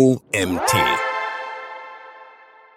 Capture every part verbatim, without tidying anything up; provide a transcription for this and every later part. O M T.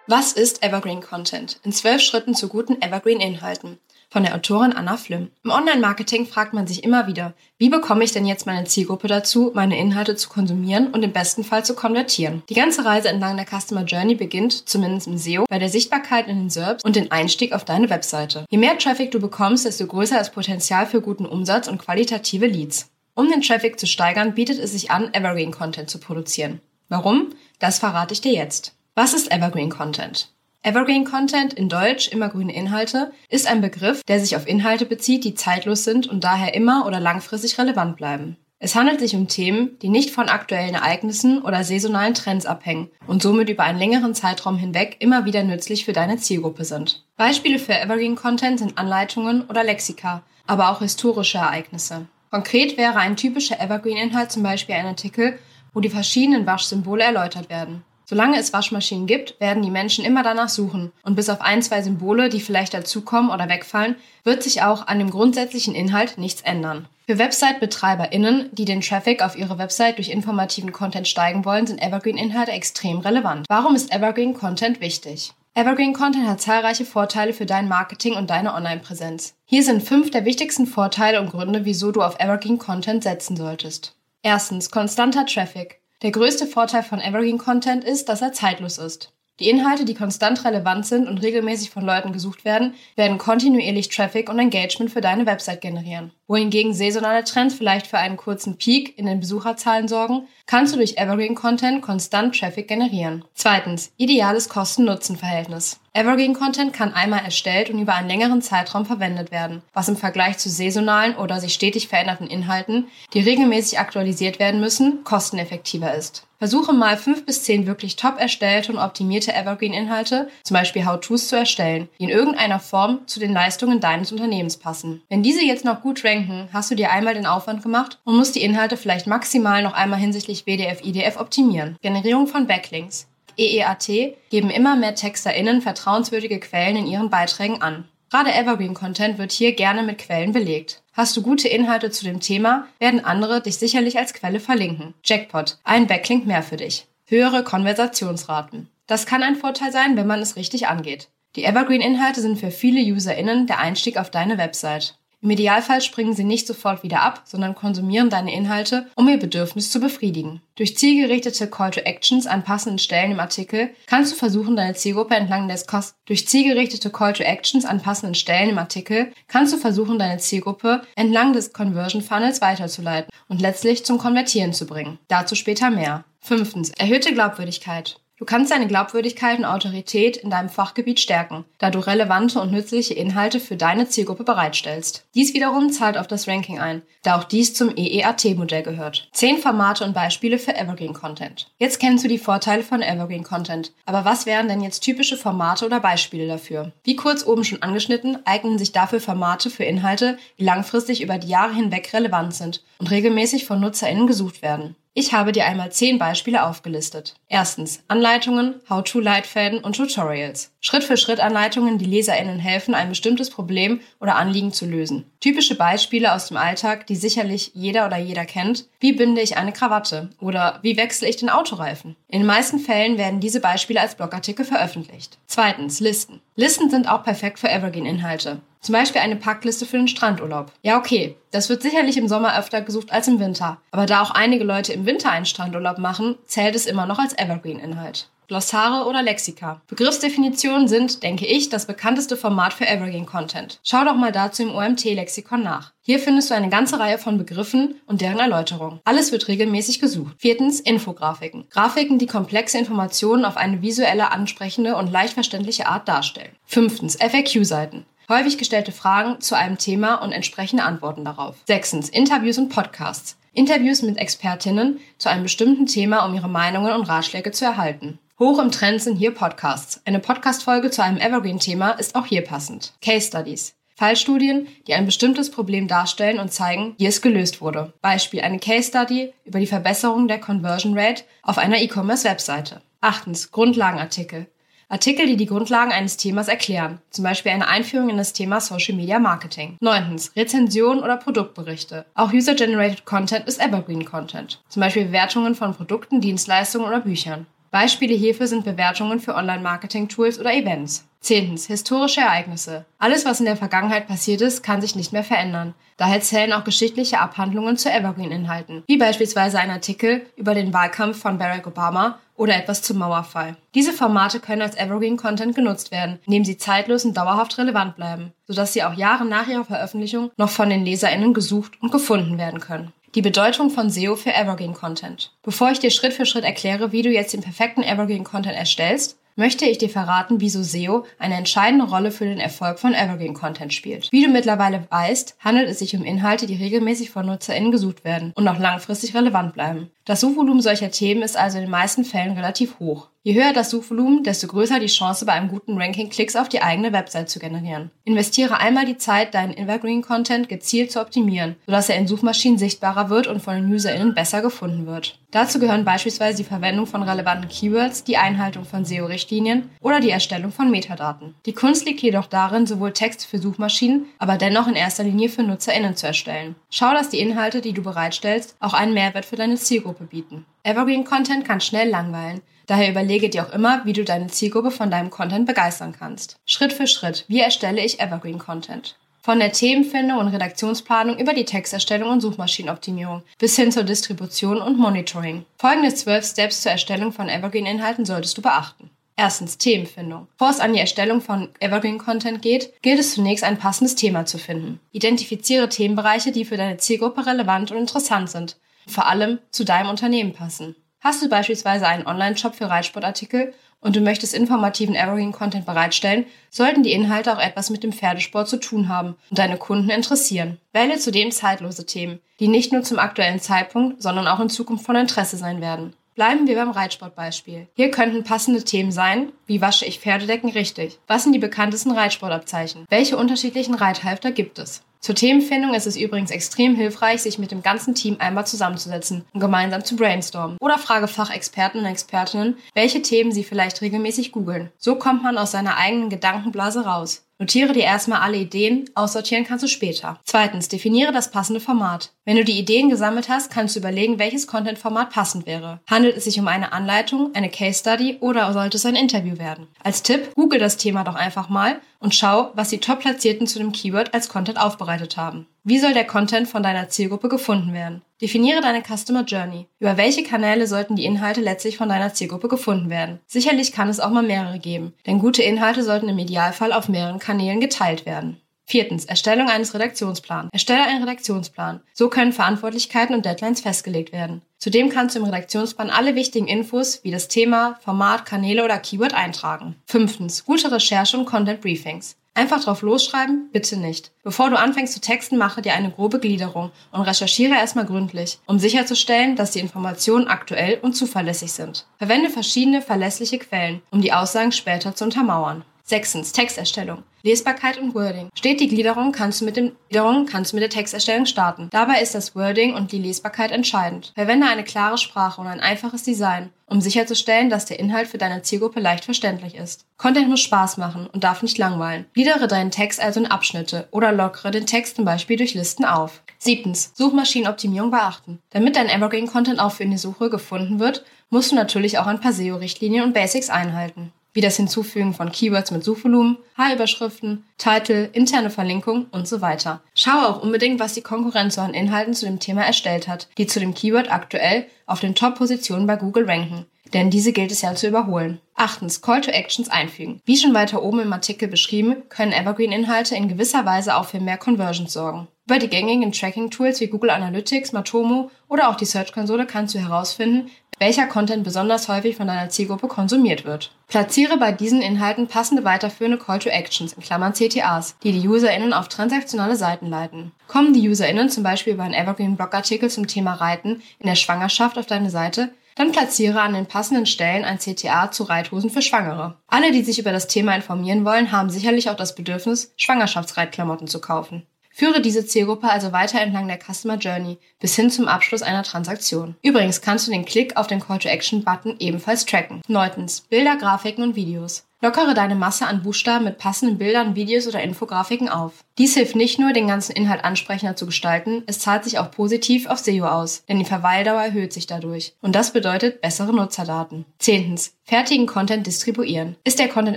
Was ist Evergreen Content? In zwölf Schritten zu guten Evergreen-Inhalten. Von der Autorin Anna Flimm. Im Online-Marketing fragt man sich immer wieder, wie bekomme ich denn jetzt meine Zielgruppe dazu, meine Inhalte zu konsumieren und im besten Fall zu konvertieren? Die ganze Reise entlang der Customer Journey beginnt, zumindest im S E O, bei der Sichtbarkeit in den S E R Ps und den Einstieg auf deine Webseite. Je mehr Traffic du bekommst, desto größer das Potenzial für guten Umsatz und qualitative Leads. Um den Traffic zu steigern, bietet es sich an, Evergreen-Content zu produzieren. Warum? Das verrate ich dir jetzt. Was ist Evergreen-Content? Evergreen-Content, in Deutsch immergrüne Inhalte, ist ein Begriff, der sich auf Inhalte bezieht, die zeitlos sind und daher immer oder langfristig relevant bleiben. Es handelt sich um Themen, die nicht von aktuellen Ereignissen oder saisonalen Trends abhängen und somit über einen längeren Zeitraum hinweg immer wieder nützlich für deine Zielgruppe sind. Beispiele für Evergreen-Content sind Anleitungen oder Lexika, aber auch historische Ereignisse. Konkret wäre ein typischer Evergreen-Inhalt zum Beispiel ein Artikel, wo die verschiedenen Waschsymbole erläutert werden. Solange es Waschmaschinen gibt, werden die Menschen immer danach suchen und bis auf ein, zwei Symbole, die vielleicht dazukommen oder wegfallen, wird sich auch an dem grundsätzlichen Inhalt nichts ändern. Für Website-BetreiberInnen, die den Traffic auf ihre Website durch informativen Content steigen wollen, sind Evergreen-Inhalte extrem relevant. Warum ist Evergreen-Content wichtig? Evergreen-Content hat zahlreiche Vorteile für dein Marketing und deine Online-Präsenz. Hier sind fünf der wichtigsten Vorteile und Gründe, wieso du auf Evergreen-Content setzen solltest. Erstens, konstanter Traffic. Der größte Vorteil von Evergreen-Content ist, dass er zeitlos ist. Die Inhalte, die konstant relevant sind und regelmäßig von Leuten gesucht werden, werden kontinuierlich Traffic und Engagement für deine Website generieren. Wohingegen saisonale Trends vielleicht für einen kurzen Peak in den Besucherzahlen sorgen, kannst du durch Evergreen-Content konstant Traffic generieren. Zweitens, ideales Kosten-Nutzen-Verhältnis. Evergreen-Content kann einmal erstellt und über einen längeren Zeitraum verwendet werden, was im Vergleich zu saisonalen oder sich stetig verändernden Inhalten, die regelmäßig aktualisiert werden müssen, kosteneffektiver ist. Versuche mal fünf bis zehn wirklich top erstellte und optimierte Evergreen-Inhalte, zum Beispiel How-Tos, zu erstellen, die in irgendeiner Form zu den Leistungen deines Unternehmens passen. Wenn diese jetzt noch gut ranken, hast du dir einmal den Aufwand gemacht und musst die Inhalte vielleicht maximal noch einmal hinsichtlich W D F I D F optimieren. Generierung von Backlinks. E E A T geben immer mehr TexterInnen vertrauenswürdige Quellen in ihren Beiträgen an. Gerade Evergreen-Content wird hier gerne mit Quellen belegt. Hast du gute Inhalte zu dem Thema, werden andere dich sicherlich als Quelle verlinken. Jackpot, ein Backlink mehr für dich. Höhere Konversationsraten. Das kann ein Vorteil sein, wenn man es richtig angeht. Die Evergreen-Inhalte sind für viele UserInnen der Einstieg auf deine Website. Im Idealfall springen sie nicht sofort wieder ab, sondern konsumieren deine Inhalte, um ihr Bedürfnis zu befriedigen. Durch zielgerichtete Call-to-Actions an passenden Stellen im Artikel kannst du versuchen, deine Zielgruppe entlang des Kost- Durch zielgerichtete Call-to-Actions an passenden Stellen im Artikel kannst du versuchen, deine Zielgruppe entlang des Conversion-Funnels weiterzuleiten und letztlich zum Konvertieren zu bringen. Dazu später mehr. Fünftens. Erhöhte Glaubwürdigkeit. Du kannst deine Glaubwürdigkeit und Autorität in deinem Fachgebiet stärken, da du relevante und nützliche Inhalte für deine Zielgruppe bereitstellst. Dies wiederum zahlt auf das Ranking ein, da auch dies zum E E A T-Modell gehört. zehn Formate und Beispiele für Evergreen-Content. Jetzt kennst du die Vorteile von Evergreen-Content, aber was wären denn jetzt typische Formate oder Beispiele dafür? Wie kurz oben schon angeschnitten, eignen sich dafür Formate für Inhalte, die langfristig über die Jahre hinweg relevant sind und regelmäßig von NutzerInnen gesucht werden. Ich habe dir einmal zehn Beispiele aufgelistet. Erstens, Anleitungen, How-to-Leitfäden und Tutorials. Schritt-für-Schritt-Anleitungen, die LeserInnen helfen, ein bestimmtes Problem oder Anliegen zu lösen. Typische Beispiele aus dem Alltag, die sicherlich jeder oder jeder kennt. Wie binde ich eine Krawatte? Oder wie wechsle ich den Autoreifen? In den meisten Fällen werden diese Beispiele als Blogartikel veröffentlicht. Zweitens, Listen. Listen sind auch perfekt für Evergreen-Inhalte. Zum Beispiel eine Packliste für den Strandurlaub. Ja, okay, das wird sicherlich im Sommer öfter gesucht als im Winter. Aber da auch einige Leute im Winter einen Strandurlaub machen, zählt es immer noch als Evergreen-Inhalt. Glossare oder Lexika. Begriffsdefinitionen sind, denke ich, das bekannteste Format für Evergreen-Content. Schau doch mal dazu im O M T-Lexikon nach. Hier findest du eine ganze Reihe von Begriffen und deren Erläuterungen. Alles wird regelmäßig gesucht. Viertens, Infografiken. Grafiken, die komplexe Informationen auf eine visuelle, ansprechende und leicht verständliche Art darstellen. Fünftens, F A Q-Seiten. Häufig gestellte Fragen zu einem Thema und entsprechende Antworten darauf. Sechstens, Interviews und Podcasts. Interviews mit Expertinnen zu einem bestimmten Thema, um ihre Meinungen und Ratschläge zu erhalten. Hoch im Trend sind hier Podcasts. Eine Podcast-Folge zu einem Evergreen-Thema ist auch hier passend. Case Studies. Fallstudien, die ein bestimmtes Problem darstellen und zeigen, wie es gelöst wurde. Beispiel eine Case Study über die Verbesserung der Conversion Rate auf einer E-Commerce-Webseite. Achtens, Grundlagenartikel. Artikel, die die Grundlagen eines Themas erklären, zum Beispiel eine Einführung in das Thema Social Media Marketing. Neuntens. Rezensionen oder Produktberichte. Auch User-Generated Content ist Evergreen-Content, zum Beispiel Bewertungen von Produkten, Dienstleistungen oder Büchern. Beispiele hierfür sind Bewertungen für Online-Marketing-Tools oder Events. Zehntens. Historische Ereignisse. Alles, was in der Vergangenheit passiert ist, kann sich nicht mehr verändern. Daher zählen auch geschichtliche Abhandlungen zu Evergreen-Inhalten, wie beispielsweise ein Artikel über den Wahlkampf von Barack Obama oder etwas zum Mauerfall. Diese Formate können als Evergreen-Content genutzt werden, indem sie zeitlos und dauerhaft relevant bleiben, sodass sie auch Jahre nach ihrer Veröffentlichung noch von den LeserInnen gesucht und gefunden werden können. Die Bedeutung von S E O für Evergreen-Content. Bevor ich dir Schritt für Schritt erkläre, wie du jetzt den perfekten Evergreen-Content erstellst, möchte ich dir verraten, wieso S E O eine entscheidende Rolle für den Erfolg von Evergreen-Content spielt. Wie du mittlerweile weißt, handelt es sich um Inhalte, die regelmäßig von NutzerInnen gesucht werden und auch langfristig relevant bleiben. Das Suchvolumen solcher Themen ist also in den meisten Fällen relativ hoch. Je höher das Suchvolumen, desto größer die Chance, bei einem guten Ranking Klicks auf die eigene Website zu generieren. Investiere einmal die Zeit, deinen Evergreen-Content gezielt zu optimieren, sodass er in Suchmaschinen sichtbarer wird und von den UserInnen besser gefunden wird. Dazu gehören beispielsweise die Verwendung von relevanten Keywords, die Einhaltung von S E O-Richtlinien oder die Erstellung von Metadaten. Die Kunst liegt jedoch darin, sowohl Texte für Suchmaschinen, aber dennoch in erster Linie für NutzerInnen zu erstellen. Schau, dass die Inhalte, die du bereitstellst, auch einen Mehrwert für deine Zielgruppe bieten. Evergreen-Content kann schnell langweilen. Daher überlege dir auch immer, wie du deine Zielgruppe von deinem Content begeistern kannst. Schritt für Schritt. Wie erstelle ich Evergreen-Content? Von der Themenfindung und Redaktionsplanung über die Texterstellung und Suchmaschinenoptimierung bis hin zur Distribution und Monitoring. Folgende zwölf Steps zur Erstellung von Evergreen-Inhalten solltest du beachten. Erstens. Themenfindung. Bevor es an die Erstellung von Evergreen-Content geht, gilt es zunächst, ein passendes Thema zu finden. Identifiziere Themenbereiche, die für deine Zielgruppe relevant und interessant sind und vor allem zu deinem Unternehmen passen. Hast du beispielsweise einen Online-Shop für Reitsportartikel und du möchtest informativen Evergreen-Content bereitstellen, sollten die Inhalte auch etwas mit dem Pferdesport zu tun haben und deine Kunden interessieren. Wähle zudem zeitlose Themen, die nicht nur zum aktuellen Zeitpunkt, sondern auch in Zukunft von Interesse sein werden. Bleiben wir beim Reitsportbeispiel. Hier könnten passende Themen sein, wie wasche ich Pferdedecken richtig? Was sind die bekanntesten Reitsportabzeichen? Welche unterschiedlichen Reithalfter gibt es? Zur Themenfindung ist es übrigens extrem hilfreich, sich mit dem ganzen Team einmal zusammenzusetzen und gemeinsam zu brainstormen. Oder frage Fachexperten und Expertinnen, welche Themen sie vielleicht regelmäßig googeln. So kommt man aus seiner eigenen Gedankenblase raus. Notiere dir erstmal alle Ideen, aussortieren kannst du später. Zweitens, definiere das passende Format. Wenn du die Ideen gesammelt hast, kannst du überlegen, welches Content-Format passend wäre. Handelt es sich um eine Anleitung, eine Case-Study oder sollte es ein Interview werden? Als Tipp, google das Thema doch einfach mal und schau, was die Top-Platzierten zu dem Keyword als Content aufbereitet haben. Wie soll der Content von deiner Zielgruppe gefunden werden? Definiere deine Customer Journey. Über welche Kanäle sollten die Inhalte letztlich von deiner Zielgruppe gefunden werden? Sicherlich kann es auch mal mehrere geben, denn gute Inhalte sollten im Idealfall auf mehreren Kanälen geteilt werden. Viertens. Erstellung eines Redaktionsplans. Erstelle einen Redaktionsplan. So können Verantwortlichkeiten und Deadlines festgelegt werden. Zudem kannst du im Redaktionsplan alle wichtigen Infos wie das Thema, Format, Kanäle oder Keyword eintragen. Fünftens. Gute Recherche und Content Briefings. Einfach drauf losschreiben? Bitte nicht. Bevor du anfängst zu texten, mache dir eine grobe Gliederung und recherchiere erstmal gründlich, um sicherzustellen, dass die Informationen aktuell und zuverlässig sind. Verwende verschiedene verlässliche Quellen, um die Aussagen später zu untermauern. Sechstens. Texterstellung. Lesbarkeit und Wording. Steht die Gliederung, kannst du mit dem Gliederung kannst du mit der Texterstellung starten. Dabei ist das Wording und die Lesbarkeit entscheidend. Verwende eine klare Sprache und ein einfaches Design, um sicherzustellen, dass der Inhalt für deine Zielgruppe leicht verständlich ist. Content muss Spaß machen und darf nicht langweilen. Gliedere deinen Text also in Abschnitte oder lockere den Text zum Beispiel durch Listen auf. Siebtens. Suchmaschinenoptimierung beachten. Damit dein Evergreen-Content auch für eine Suche gefunden wird, musst du natürlich auch ein paar S E O-Richtlinien und Basics einhalten, wie das Hinzufügen von Keywords mit Suchvolumen, H-Überschriften, Titel, interne Verlinkung und so weiter. Schaue auch unbedingt, was die Konkurrenz an Inhalten zu dem Thema erstellt hat, die zu dem Keyword aktuell auf den Top-Positionen bei Google ranken, denn diese gilt es ja zu überholen. Achtens. Call to Actions einfügen. Wie schon weiter oben im Artikel beschrieben, können Evergreen-Inhalte in gewisser Weise auch für mehr Conversions sorgen. Über die gängigen Tracking-Tools wie Google Analytics, Matomo oder auch die Search-Konsole kannst du herausfinden, welcher Content besonders häufig von deiner Zielgruppe konsumiert wird. Platziere bei diesen Inhalten passende weiterführende Call to Actions, in Klammern C T As, die die UserInnen auf transaktionale Seiten leiten. Kommen die UserInnen zum Beispiel über einen Evergreen-Blogartikel zum Thema Reiten in der Schwangerschaft auf deine Seite, dann platziere an den passenden Stellen ein C T A zu Reithosen für Schwangere. Alle, die sich über das Thema informieren wollen, haben sicherlich auch das Bedürfnis, Schwangerschaftsreitklamotten zu kaufen. Führe diese Zielgruppe also weiter entlang der Customer Journey bis hin zum Abschluss einer Transaktion. Übrigens kannst du den Klick auf den Call-to-Action-Button ebenfalls tracken. Neuntens. Bilder, Grafiken und Videos. Lockere deine Masse an Buchstaben mit passenden Bildern, Videos oder Infografiken auf. Dies hilft nicht nur, den ganzen Inhalt ansprechender zu gestalten, es zahlt sich auch positiv auf S E O aus, denn die Verweildauer erhöht sich dadurch. Und das bedeutet bessere Nutzerdaten. Zehntens. Fertigen Content distribuieren. Ist der Content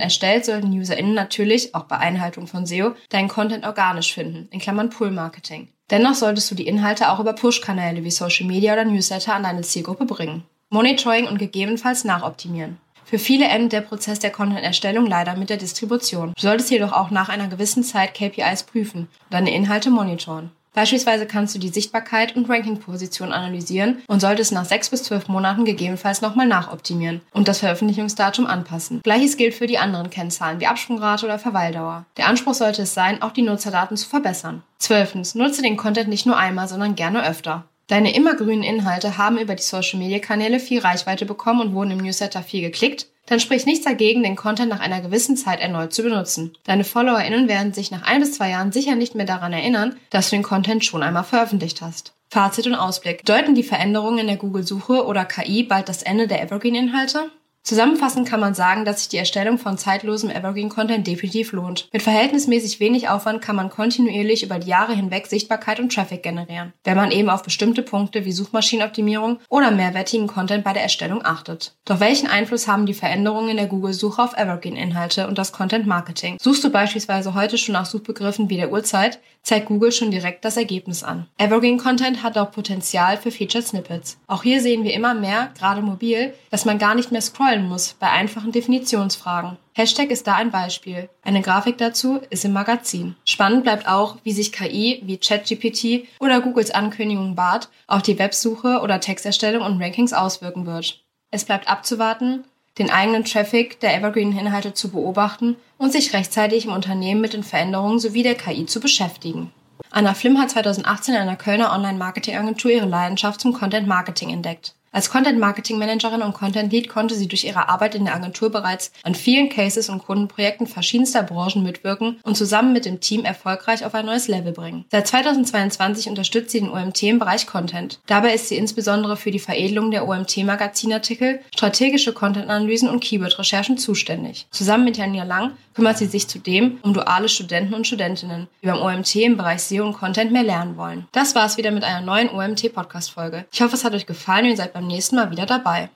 erstellt, sollten UserInnen natürlich, auch bei Einhaltung von S E O, deinen Content organisch finden, in Klammern Pull-Marketing. Dennoch solltest du die Inhalte auch über Push-Kanäle wie Social Media oder Newsletter an deine Zielgruppe bringen. Monitoring und gegebenenfalls nachoptimieren. Für viele endet der Prozess der Content-Erstellung leider mit der Distribution. Du solltest jedoch auch nach einer gewissen Zeit K P Is prüfen und deine Inhalte monitoren. Beispielsweise kannst du die Sichtbarkeit und Ranking-Position analysieren und solltest nach sechs bis zwölf Monaten gegebenenfalls nochmal nachoptimieren und das Veröffentlichungsdatum anpassen. Gleiches gilt für die anderen Kennzahlen wie Absprungrate oder Verweildauer. Der Anspruch sollte es sein, auch die Nutzerdaten zu verbessern. Zwölftens. Nutze den Content nicht nur einmal, sondern gerne öfter. Deine immergrünen Inhalte haben über die Social-Media-Kanäle viel Reichweite bekommen und wurden im Newsletter viel geklickt, dann spricht nichts dagegen, den Content nach einer gewissen Zeit erneut zu benutzen. Deine FollowerInnen werden sich nach ein bis zwei Jahren sicher nicht mehr daran erinnern, dass du den Content schon einmal veröffentlicht hast. Fazit und Ausblick. Bedeuten die Veränderungen in der Google-Suche oder K I bald das Ende der Evergreen-Inhalte? Zusammenfassend kann man sagen, dass sich die Erstellung von zeitlosem Evergreen-Content definitiv lohnt. Mit verhältnismäßig wenig Aufwand kann man kontinuierlich über die Jahre hinweg Sichtbarkeit und Traffic generieren, wenn man eben auf bestimmte Punkte wie Suchmaschinenoptimierung oder mehrwertigen Content bei der Erstellung achtet. Doch welchen Einfluss haben die Veränderungen in der Google-Suche auf Evergreen-Inhalte und das Content-Marketing? Suchst du beispielsweise heute schon nach Suchbegriffen wie der Uhrzeit, zeigt Google schon direkt das Ergebnis an. Evergreen-Content hat auch Potenzial für Featured Snippets. Auch hier sehen wir immer mehr, gerade mobil, dass man gar nicht mehr scrollen muss bei einfachen Definitionsfragen. Hashtag ist da ein Beispiel. Eine Grafik dazu ist im Magazin. Spannend bleibt auch, wie sich K I wie ChatGPT oder Googles Ankündigung Bard auf die Websuche oder Texterstellung und Rankings auswirken wird. Es bleibt abzuwarten, den eigenen Traffic der Evergreen-Inhalte zu beobachten und sich rechtzeitig im Unternehmen mit den Veränderungen sowie der K I zu beschäftigen. Anna Flimm hat zweitausendachtzehn in einer Kölner Online-Marketing-Agentur ihre Leidenschaft zum Content-Marketing entdeckt. Als Content-Marketing-Managerin und Content-Lead konnte sie durch ihre Arbeit in der Agentur bereits an vielen Cases und Kundenprojekten verschiedenster Branchen mitwirken und zusammen mit dem Team erfolgreich auf ein neues Level bringen. Seit zweitausendzweiundzwanzig unterstützt sie den O M T im Bereich Content. Dabei ist sie insbesondere für die Veredelung der O M T-Magazinartikel, strategische Content-Analysen und Keyword-Recherchen zuständig. Zusammen mit Janja Lang kümmert sie sich zudem um duale Studenten und Studentinnen, die beim O M T im Bereich S E O und Content mehr lernen wollen. Das war's wieder mit einer neuen O M T-Podcast-Folge. Ich hoffe, es hat euch gefallen und ihr seid beim nächsten Mal wieder dabei.